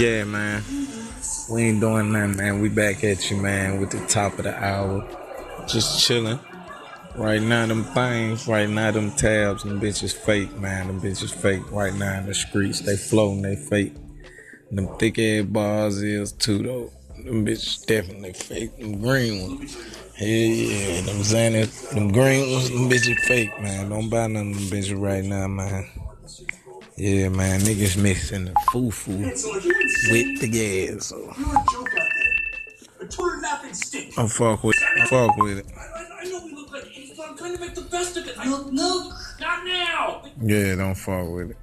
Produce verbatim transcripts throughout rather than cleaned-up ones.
Yeah, man. We ain't doing nothing, man. We back at you, man, with the top of the hour. Just chilling. Right now, them things, right now, them tabs, them bitches fake, man. Them bitches fake right now in the streets. They floating, they fake. Them thick-ass bars is too, though. Them bitches definitely fake. Them green ones. Hell yeah. Them Xanax, them green ones, them bitches fake, man. Don't buy none of them bitches right now, man. Yeah, man, niggas mixing the foo-foo with the gas. So. I fuck with it. I fuck with it. I know we look like it, but I'm trying to make the best of it. Look, look, not now. Yeah, don't fuck with it.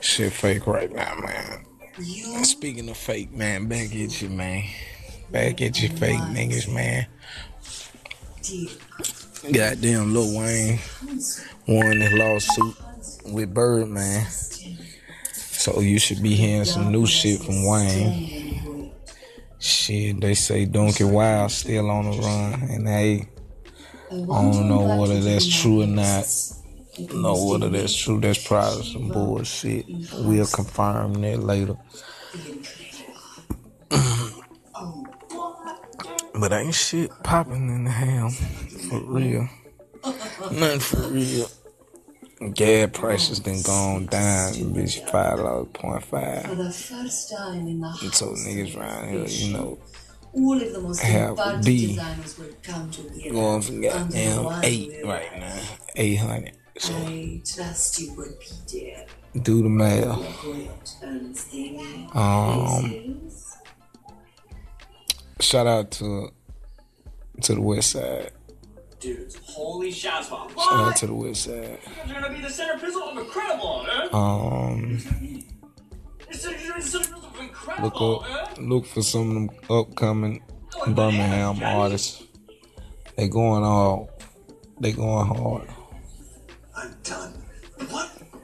Shit fake right now, man. Speaking of fake, man, back at you, man. Back at you, fake niggas, man. Goddamn, Lil Wayne won this lawsuit with Birdman, so you should be hearing some new shit from Wayne. Shit, they say Donkey Wild still on the run, and hey, I don't know whether that's true or not. Know whether that's true. That's probably some bullshit. We'll confirm that later. But ain't shit popping in the ham for real. Nothing for real. Gas prices done gone down, bitch, five dollars point five. For the first time in the house, so niggas around here, you know, all of the most have B going from goddamn eight right now, eight hundred. So I trust you would be there. Do the math. Um, shout out to to the West Side. Dudes, holy shots, Bob. Shout out to the West Side. You're gonna be the center pistol of Incredible, man. Um, look up, look for some of them upcoming Birmingham artists. They going all, they going hard. I'm done. What?